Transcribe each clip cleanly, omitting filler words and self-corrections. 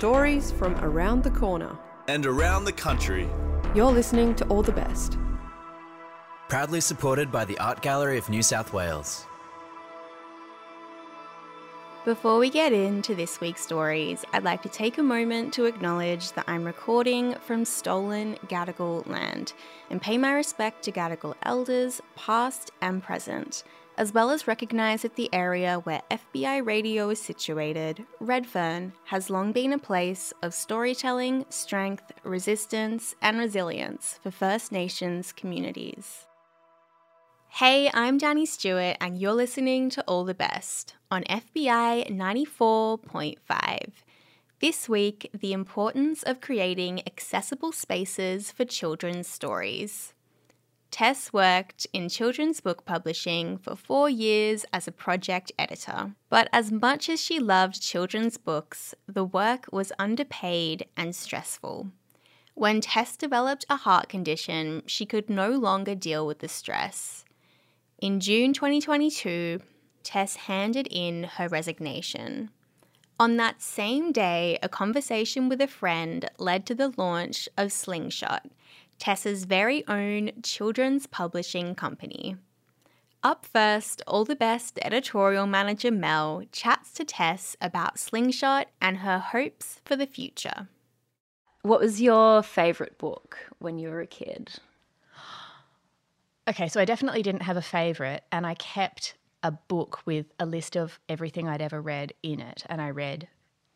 stories from around the corner. And around the country. You're listening to All the Best. Proudly supported by the Art Gallery of New South Wales. Before we get into this week's stories, I'd like to take a moment to acknowledge that I'm recording from stolen Gadigal land and pay my respect to Gadigal elders, past and present, as well as recognise that the area where FBI Radio is situated, Redfern, has long been a place of storytelling, strength, resistance and resilience for First Nations communities. Hey, I'm Danny Stewart and you're listening to All the Best on FBI 94.5. This week, the importance of creating accessible spaces for children's stories. Tess worked in children's book publishing for 4 years as a project editor. But as much as she loved children's books, the work was underpaid and stressful. When Tess developed a heart condition, she could no longer deal with the stress. In June 2022, Tess handed in her resignation. On that same day, a conversation with a friend led to the launch of Slingshot, Tess's very own children's publishing company. Up first, All the Best editorial manager Mel chats to Tess about Slingshot and her hopes for the future. What was your favourite book when you were a kid? Okay, so I definitely didn't have a favourite, and I kept a book with a list of everything I'd ever read in it, and I read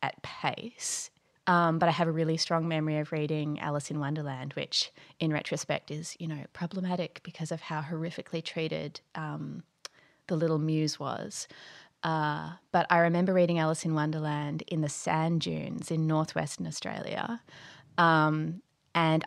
at pace. But I have a really strong memory of reading Alice in Wonderland, which in retrospect is, you know, problematic because of how horrifically treated the little muse was. But I remember reading Alice in Wonderland in the sand dunes in northwestern Australia. And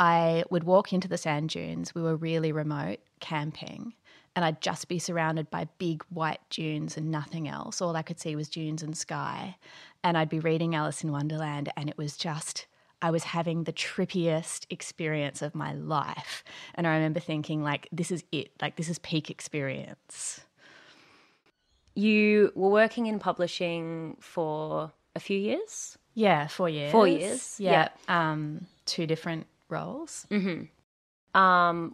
I would walk into the sand dunes. We were really remote, camping, and I'd just be surrounded by big white dunes and nothing else. All I could see was dunes and sky. And I'd be reading Alice in Wonderland and it was just, I was having the trippiest experience of my life. And I remember thinking, like, this is it, like this is peak experience. You were working in publishing for a few years? Yeah, 4 years. 4 years? Yeah. Two different roles. Mm-hmm.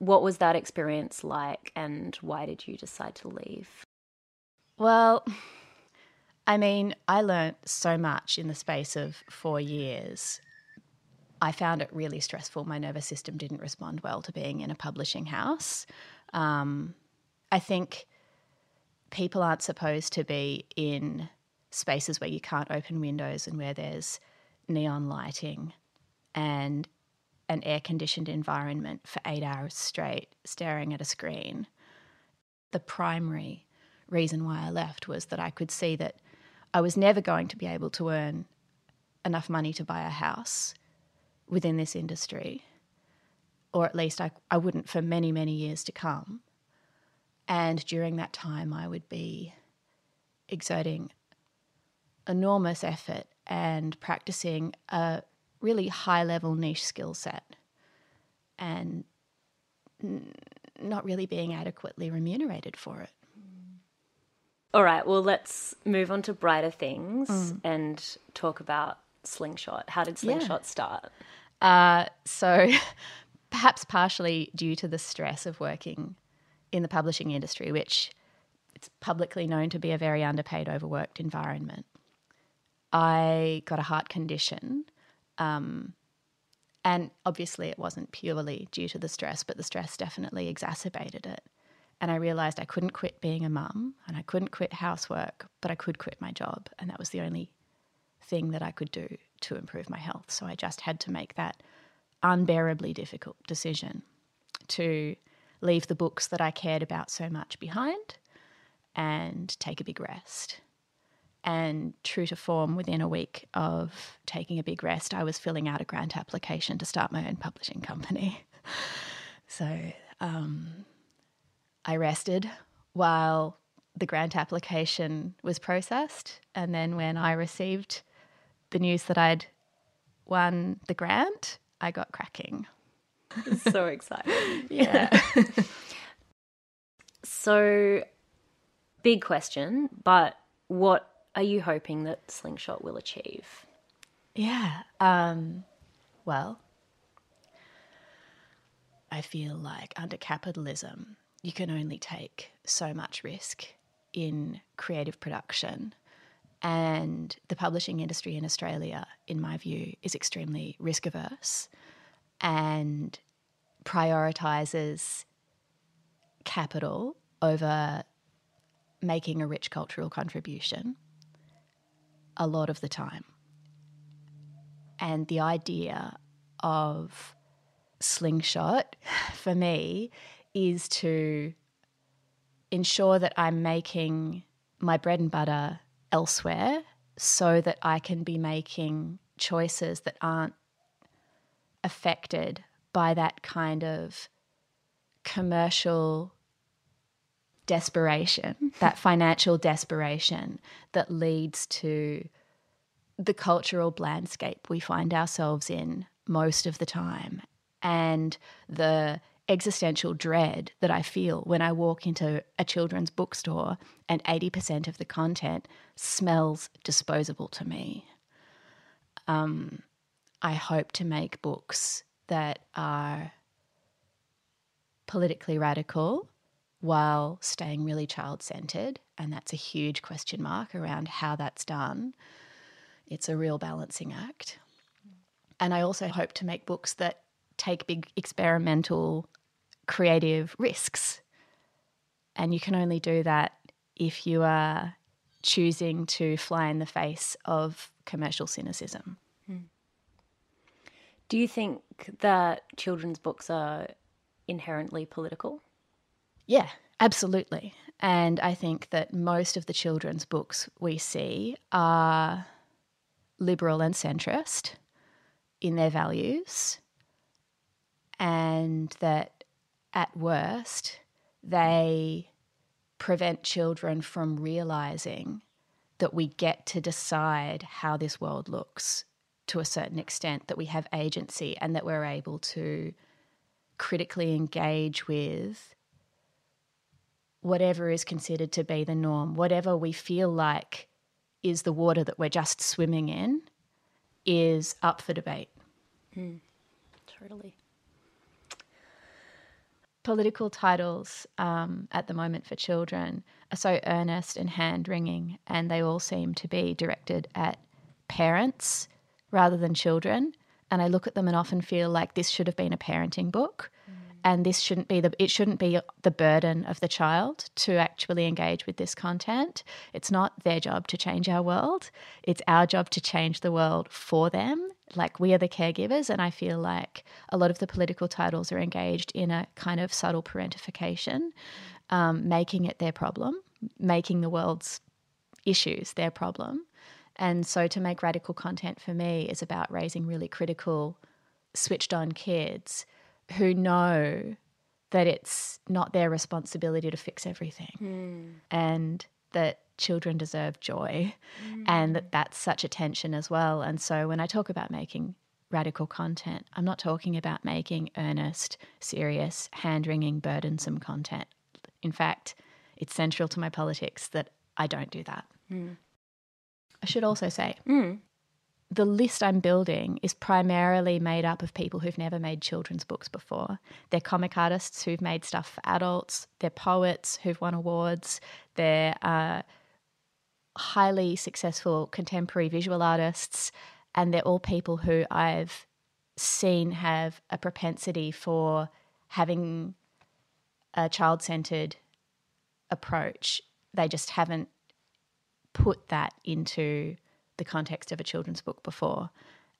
What was that experience like and why did you decide to leave? Well, I mean, I learnt so much in the space of 4 years. I found it really stressful. My nervous system didn't respond well to being in a publishing house. I think people aren't supposed to be in spaces where you can't open windows and where there's neon lighting and an air-conditioned environment for 8 hours straight, staring at a screen. The primary reason why I left was that I could see that I was never going to be able to earn enough money to buy a house within this industry, or at least I wouldn't for many, many years to come. And during that time I would be exerting enormous effort and practicing a really high-level niche skill set and not really being adequately remunerated for it. All right, well, let's move on to brighter things and talk about Slingshot. How did Slingshot start? So perhaps partially due to the stress of working in the publishing industry, which it's publicly known to be a very underpaid, overworked environment. I got a heart condition. And obviously it wasn't purely due to the stress, but the stress definitely exacerbated it. And I realised I couldn't quit being a mum and I couldn't quit housework, but I could quit my job. And that was the only thing that I could do to improve my health. So I just had to make that unbearably difficult decision to leave the books that I cared about so much behind and take a big rest. And true to form, within a week of taking a big rest, I was filling out a grant application to start my own publishing company. So I rested while the grant application was processed. And then when I received the news that I'd won the grant, I got cracking. So exciting. Yeah. So, big question, but what are you hoping that Slingshot will achieve? Yeah. Well, I feel like under capitalism, you can only take so much risk in creative production. And the publishing industry in Australia, in my view, is extremely risk averse and prioritises capital over making a rich cultural contribution a lot of the time. And the idea of Slingshot for me is to ensure that I'm making my bread and butter elsewhere so that I can be making choices that aren't affected by that kind of commercial desperation, that financial desperation that leads to the cultural landscape we find ourselves in most of the time, and the existential dread that I feel when I walk into a children's bookstore and 80% of the content smells disposable to me. I hope to make books that are politically radical while staying really child-centred, and that's a huge question mark around how that's done. It's a real balancing act. And I also hope to make books that take big experimental creative risks. And you can only do that if you are choosing to fly in the face of commercial cynicism. Do you think that children's books are inherently political? Yeah, absolutely. And I think that most of the children's books we see are liberal and centrist in their values, and that at worst they prevent children from realising that we get to decide how this world looks to a certain extent, that we have agency and that we're able to critically engage with whatever is considered to be the norm, whatever we feel like is the water that we're just swimming in is up for debate. Totally. Political titles at the moment for children are so earnest and hand-wringing, and they all seem to be directed at parents rather than children. And I look at them and often feel like this should have been a parenting book, and this shouldn't be it shouldn't be the burden of the child to actually engage with this content. It's not their job to change our world. It's our job to change the world for them. Like, we are the caregivers, and I feel like a lot of the political titles are engaged in a kind of subtle parentification, making it their problem, making the world's issues their problem. And so to make radical content for me is about raising really critical, switched-on kids who know that it's not their responsibility to fix everything, and that children deserve joy, and that that's such a tension as well. And so when I talk about making radical content, I'm not talking about making earnest, serious, hand-wringing, burdensome content. In fact, it's central to my politics that I don't do that. I should also say the list I'm building is primarily made up of people who've never made children's books before. They're comic artists who've made stuff for adults. They're poets who've won awards. They're highly successful contemporary visual artists, and they're all people who I've seen have a propensity for having a child-centred approach. They just haven't put that into the context of a children's book before.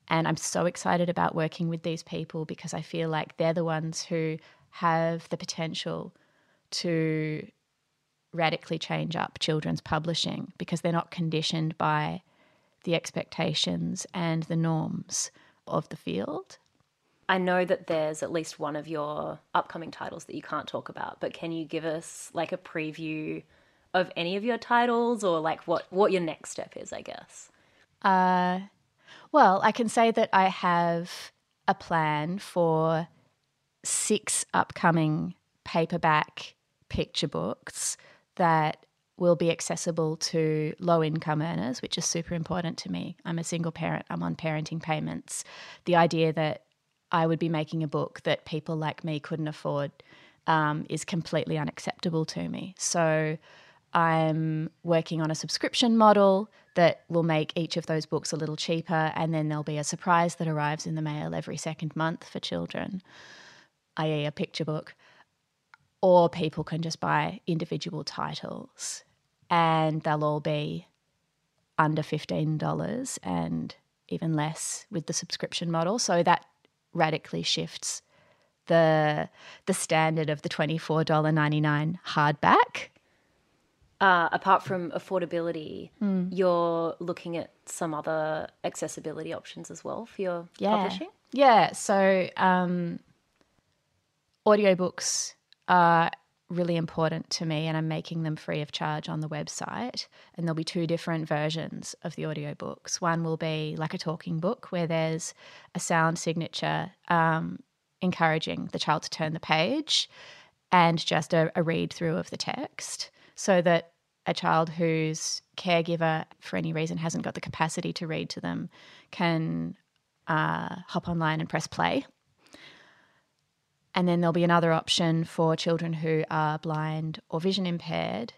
And I'm so excited about working with these people because I feel like they're the ones who have the potential to radically change up children's publishing, because they're not conditioned by the expectations and the norms of the field. I know that there's at least one of your upcoming titles that you can't talk about, but can you give us like a preview of any of your titles, or like what your next step is, I guess? Well, I can say that I have a plan for 6 upcoming paperback picture books that will be accessible to low-income earners, which is super important to me. I'm a single parent. I'm on parenting payments. The idea that I would be making a book that people like me couldn't afford is completely unacceptable to me. So I'm working on a subscription model that will make each of those books a little cheaper, and then there'll be a surprise that arrives in the mail every second month for children, i.e. a picture book. Or people can just buy individual titles, and they'll all be under $15 and even less with the subscription model. So that radically shifts the standard of the $24.99 hardback. Apart from affordability, you're looking at some other accessibility options as well for your publishing? Yeah, so audiobooks are really important to me, and I'm making them free of charge on the website, and there'll be two different versions of the audiobooks. One will be like a talking book where there's a sound signature encouraging the child to turn the page and just a read-through of the text, so that a child whose caregiver for any reason hasn't got the capacity to read to them can hop online and press play. And then there'll be another option for children who are blind or vision impaired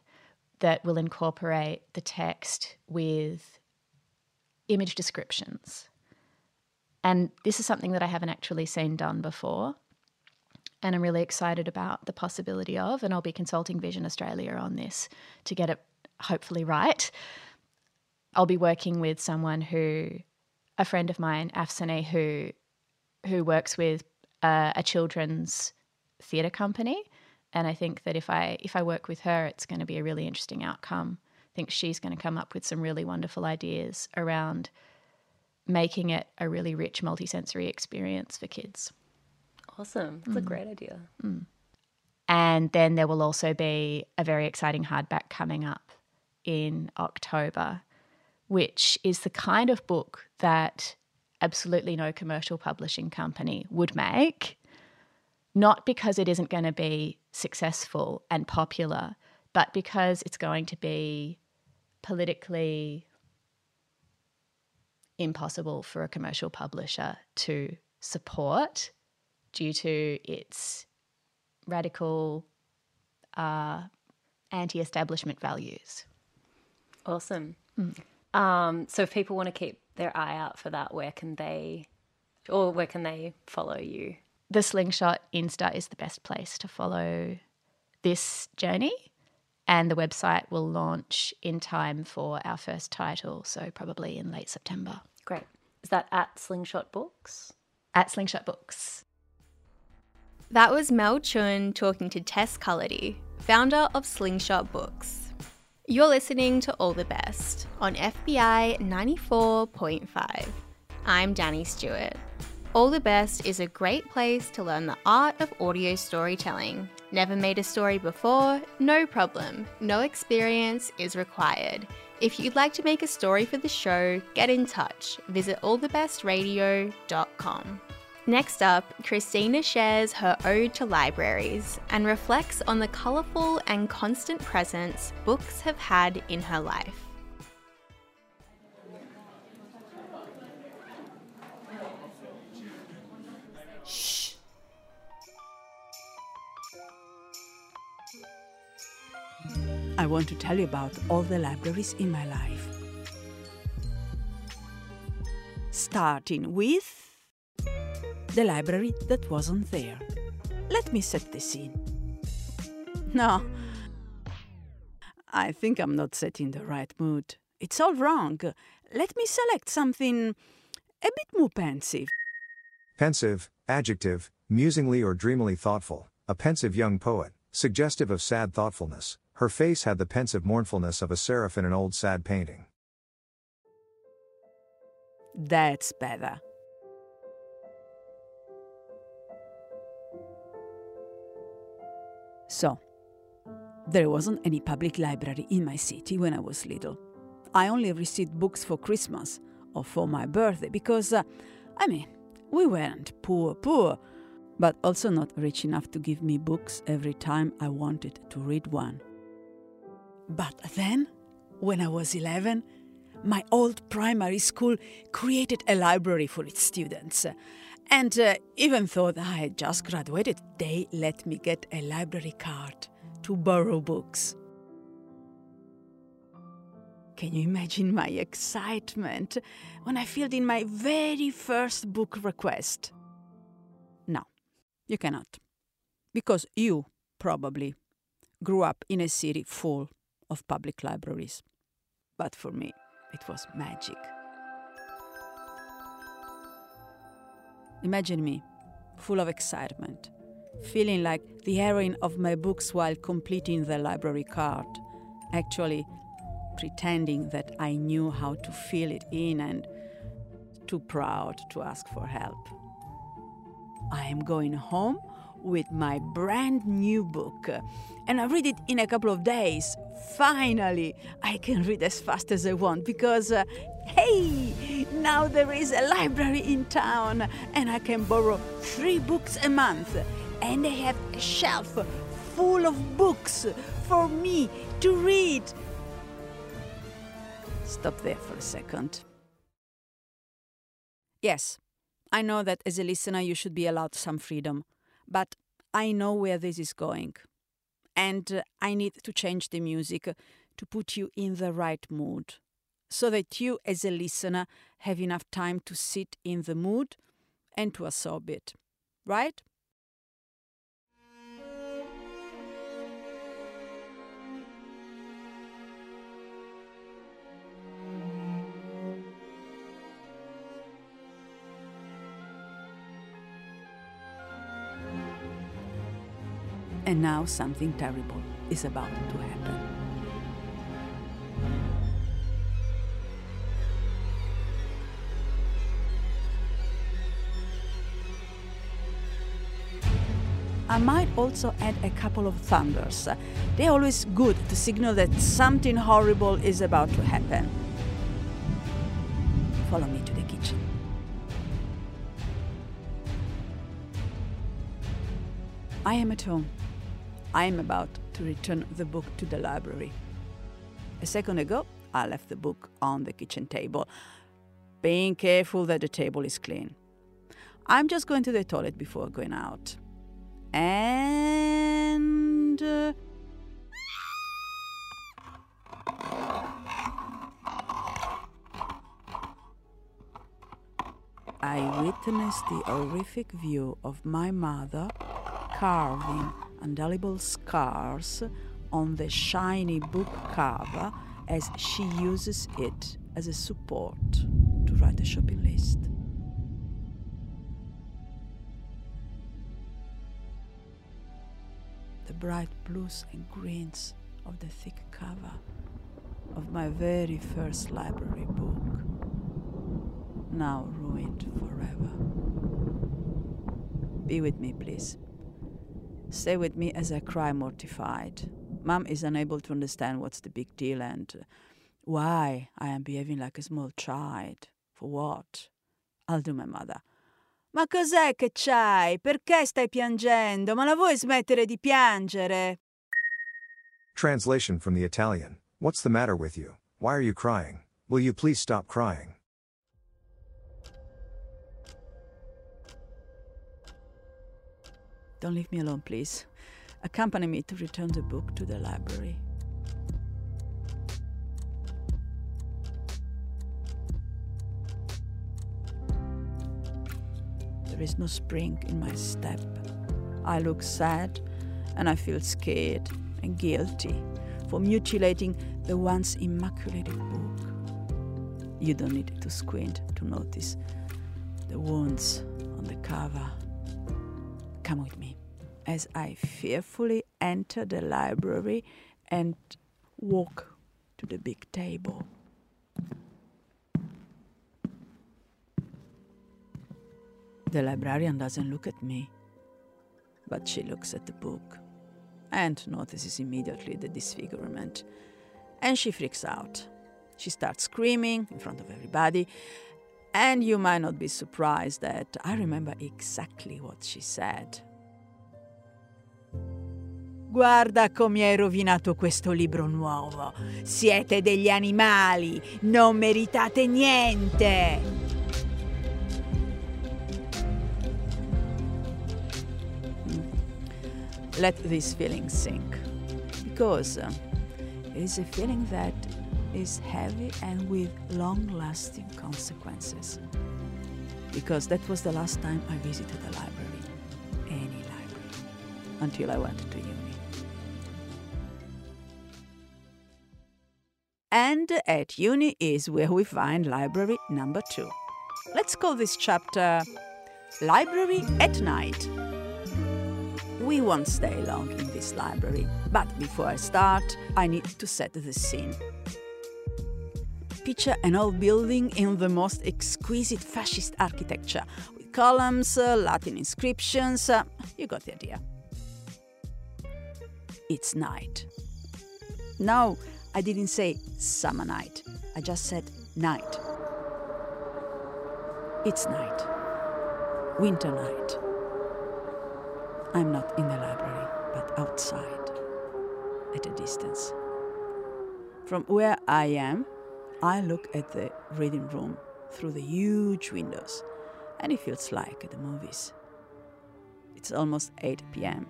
that will incorporate the text with image descriptions. And this is something that I haven't actually seen done before, and I'm really excited about the possibility of, and I'll be consulting Vision Australia on this to get it hopefully right. I'll be working with someone who, a friend of mine, Afsaneh, who works with a children's theatre company, and I think that if I work with her, it's going to be a really interesting outcome. I think she's going to come up with some really wonderful ideas around making it a really rich multisensory experience for kids. Awesome. That's a great idea. And then there will also be a very exciting hardback coming up in October, which is the kind of book that absolutely no commercial publishing company would make, not because it isn't going to be successful and popular, but because it's going to be politically impossible for a commercial publisher to support due to its radical anti-establishment values. Awesome. So if people want to keep their eye out for that, where can they follow you? The Slingshot Insta is the best place to follow this journey, and the website will launch in time for our first title, so probably in late September. Great. Is that at Slingshot Books? At Slingshot Books. That was Mel Chun talking to Tess Cullody, founder of Slingshot Books. You're listening to All the Best on FBI 94.5. I'm Danny Stewart. All the Best is a great place to learn the art of audio storytelling. Never made a story before? No problem. No experience is required. If you'd like to make a story for the show, get in touch. Visit allthebestradio.com. Next up, Christina shares her ode to libraries and reflects on the colourful and constant presence books have had in her life. Shh. I want to tell you about all the libraries in my life. Starting with the library that wasn't there. Let me set the scene. No, I think I'm not set in the right mood. It's all wrong. Let me select something a bit more pensive. Pensive, adjective, musingly or dreamily thoughtful, a pensive young poet, suggestive of sad thoughtfulness. Her face had the pensive mournfulness of a seraph in an old sad painting. That's better. So, there wasn't any public library in my city when I was little. I only received books for Christmas or for my birthday because, we weren't poor, but also not rich enough to give me books every time I wanted to read one. But then, when I was 11, my old primary school created a library for its students. And even though I had just graduated, they let me get a library card to borrow books. Can you imagine my excitement when I filled in my very first book request? No, you cannot. Because you probably grew up in a city full of public libraries. But for me, it was magic. Imagine me, full of excitement, feeling like the heroine of my books while completing the library card, actually pretending that I knew how to fill it in and too proud to ask for help. I am going home with my brand new book, and I read it in a couple of days. Finally, I can read as fast as I want because, hey, now there is a library in town and I can borrow 3 books a month, and they have a shelf full of books for me to read. Stop there for a second. Yes, I know that as a listener you should be allowed some freedom. But I know where this is going. And I need to change the music to put you in the right mood, so that you, as a listener, have enough time to sit in the mood and to absorb it. Right? And now something terrible is about to happen. I might also add a couple of thunders. They're always good to signal that something horrible is about to happen. Follow me to the kitchen. I am at home. I am about to return the book to the library. A second ago, I left the book on the kitchen table, being careful that the table is clean. I'm just going to the toilet before going out. And... I witnessed the horrific view of my mother carving indelible scars on the shiny book cover as she uses it as a support to write a shopping list. The bright blues and greens of the thick cover of my very first library book, now ruined forever. Be with me, please. Stay with me as I cry mortified. Mom is unable to understand what's the big deal and why I am behaving like a small child. For what? I'll do my mother. Ma cos'è che c'hai? Perché stai piangendo? Ma la vuoi smettere di piangere? Translation from the Italian. What's the matter with you? Why are you crying? Will you please stop crying? Don't leave me alone, please. Accompany me to return the book to the library. There is no spring in my step. I look sad and I feel scared and guilty for mutilating the once immaculate book. You don't need to squint to notice the wounds on the cover. Come with me as I fearfully enter the library and walk to the big table. The librarian doesn't look at me, but she looks at the book and notices immediately the disfigurement, and she freaks out. She starts screaming in front of everybody. And you might not be surprised that I remember exactly what she said. Guarda come hai rovinato questo libro nuovo. Siete degli animali, non meritate niente. Let this feeling sink, because it's a feeling that is heavy and with long-lasting consequences. Because that was the last time I visited a library, any library, until I went to uni. And at uni is where we find library number 2. Let's call this chapter Library at Night. We won't stay long in this library, but before I start, I need to set the scene. Picture an old building in the most exquisite fascist architecture, with columns, Latin inscriptions, you got the idea. It's night. No, I didn't say summer night, I just said night. It's night, winter night. I'm not in the library, but outside, at a distance. From where I am, I look at the reading room through the huge windows, and it feels like at the movies. It's almost 8 p.m.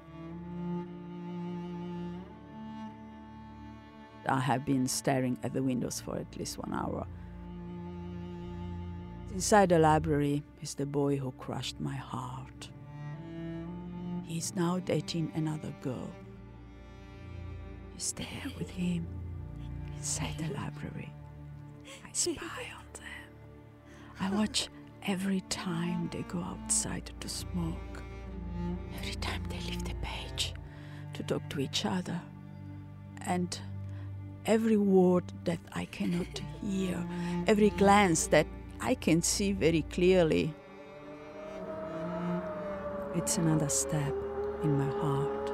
I have been staring at the windows for at least 1 hour. Inside the library is the boy who crushed my heart. He's now dating another girl. You stare with him inside the library. I spy on them. I watch every time they go outside to smoke. Every time they leave the page to talk to each other. And every word that I cannot hear, every glance that I can see very clearly. It's another step in my heart.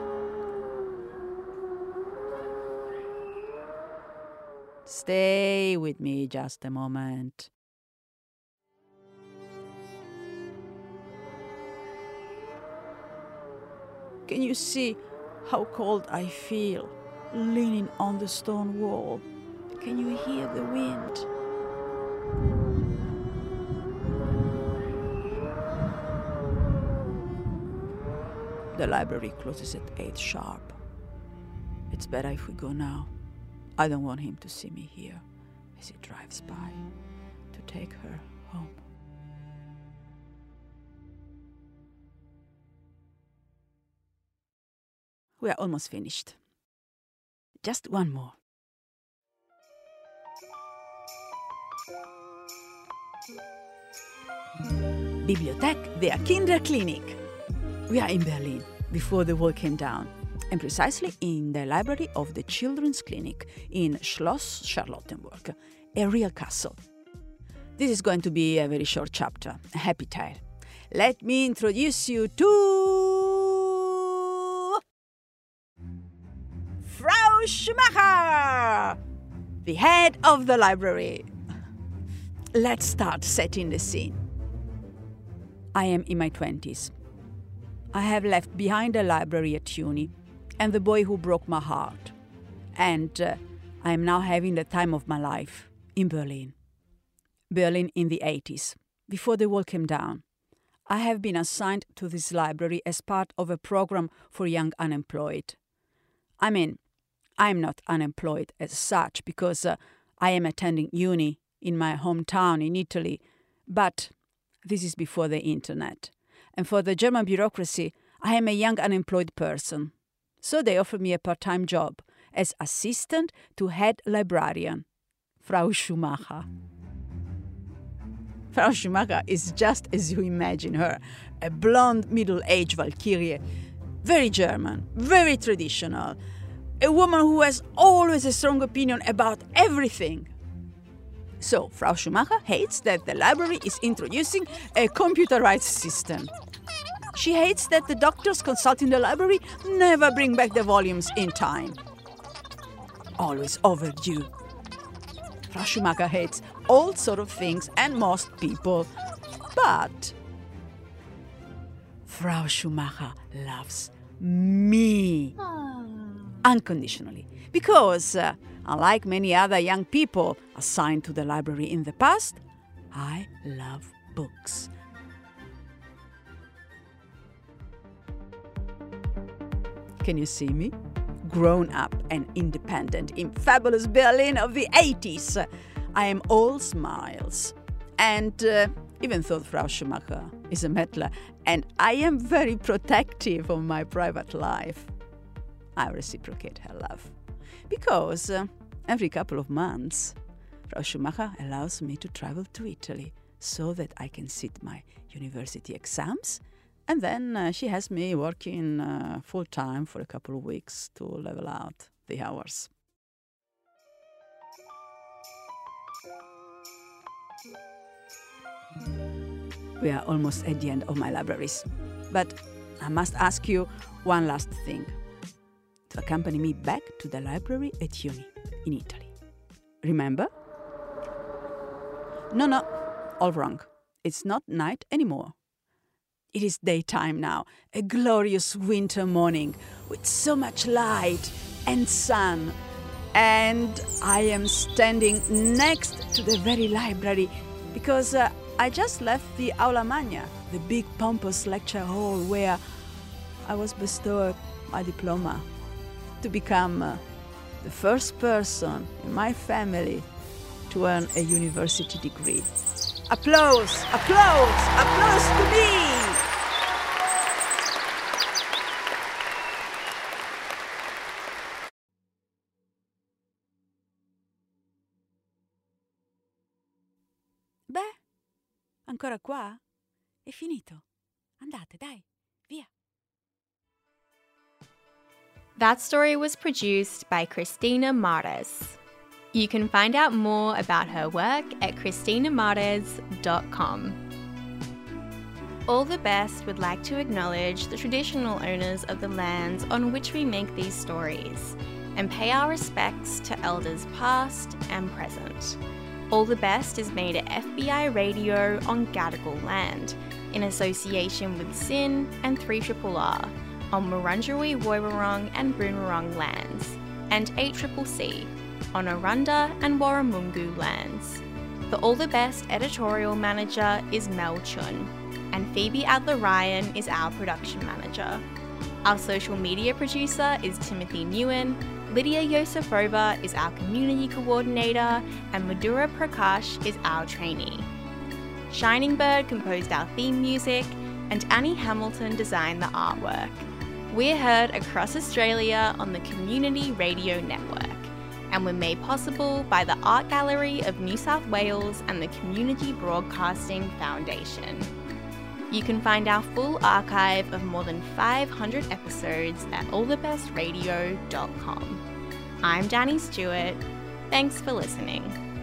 Stay with me just a moment. Can you see how cold I feel, leaning on the stone wall? Can you hear the wind? The library closes at 8 sharp. It's better if we go now. I don't want him to see me here as he drives by to take her home. We are almost finished. Just one more. Bibliothek der Kinderklinik. We are in Berlin, before the wall came down, and precisely in the library of the Children's Clinic in Schloss Charlottenburg, a real castle. This is going to be a very short chapter, a happy tale. Let me introduce you to... Frau Schumacher, the head of the library. Let's start setting the scene. I am in my 20s. I have left behind the library at uni and the boy who broke my heart. And I am now having the time of my life in Berlin. Berlin in the 80s, before the wall came down. I have been assigned to this library as part of a program for young unemployed. I mean, I'm not unemployed as such because I am attending uni in my hometown in Italy, but this is before the internet. And for the German bureaucracy, I am a young unemployed person. So they offered me a part-time job as assistant to head librarian, Frau Schumacher. Frau Schumacher is just as you imagine her, a blonde middle-aged Valkyrie, very German, very traditional, a woman who has always a strong opinion about everything. So, Frau Schumacher hates that the library is introducing a computerized system. She hates that the doctors consulting the library never bring back the volumes in time. Always overdue. Frau Schumacher hates all sort of things and most people, but Frau Schumacher loves me. unconditionally, because, unlike many other young people assigned to the library in the past, I love books. Can you see me? Grown up and independent in fabulous Berlin of the 80s. I am all smiles. And even though Frau Schumacher is a meddler, and I am very protective of my private life, I reciprocate her love. Because every couple of months, Frau Schumacher allows me to travel to Italy so that I can sit my university exams. And then she has me working full-time for a couple of weeks to level out the hours. We are almost at the end of my libraries. But I must ask you one last thing. To accompany me back to the library at uni in Italy. Remember? No, all wrong. It's not night anymore. It is daytime now, a glorious winter morning with so much light and sun. And I am standing next to the very library because I just left the Aula Magna, the big pompous lecture hall where I was bestowed my diploma to become the first person in my family to earn a university degree. Applause, applause, applause to me! Beh, ancora qua? È finito. Andate, dai, via. That story was produced by Christina Mares. You can find out more about her work at christinamares.com. All the Best would like to acknowledge the traditional owners of the lands on which we make these stories and pay our respects to elders past and present. All the Best is made at FBI Radio on Gadigal land in association with SIN and 3RRR on Wurundjeri, Woiwurrung and Boonwurrung lands, and ACCC on Arunda and Warramungu lands. The All the Best editorial manager is Mel Chun, and Phoebe Adler-Ryan is our production manager. Our social media producer is Timothy Newen, Lydia Yosefova is our community coordinator, and Madhura Prakash is our trainee. Shining Bird composed our theme music, and Annie Hamilton designed the artwork. We're heard across Australia on the Community Radio Network, and were made possible by the Art Gallery of New South Wales and the Community Broadcasting Foundation. You can find our full archive of more than 500 episodes at allthebestradio.com. I'm Danny Stewart. Thanks for listening.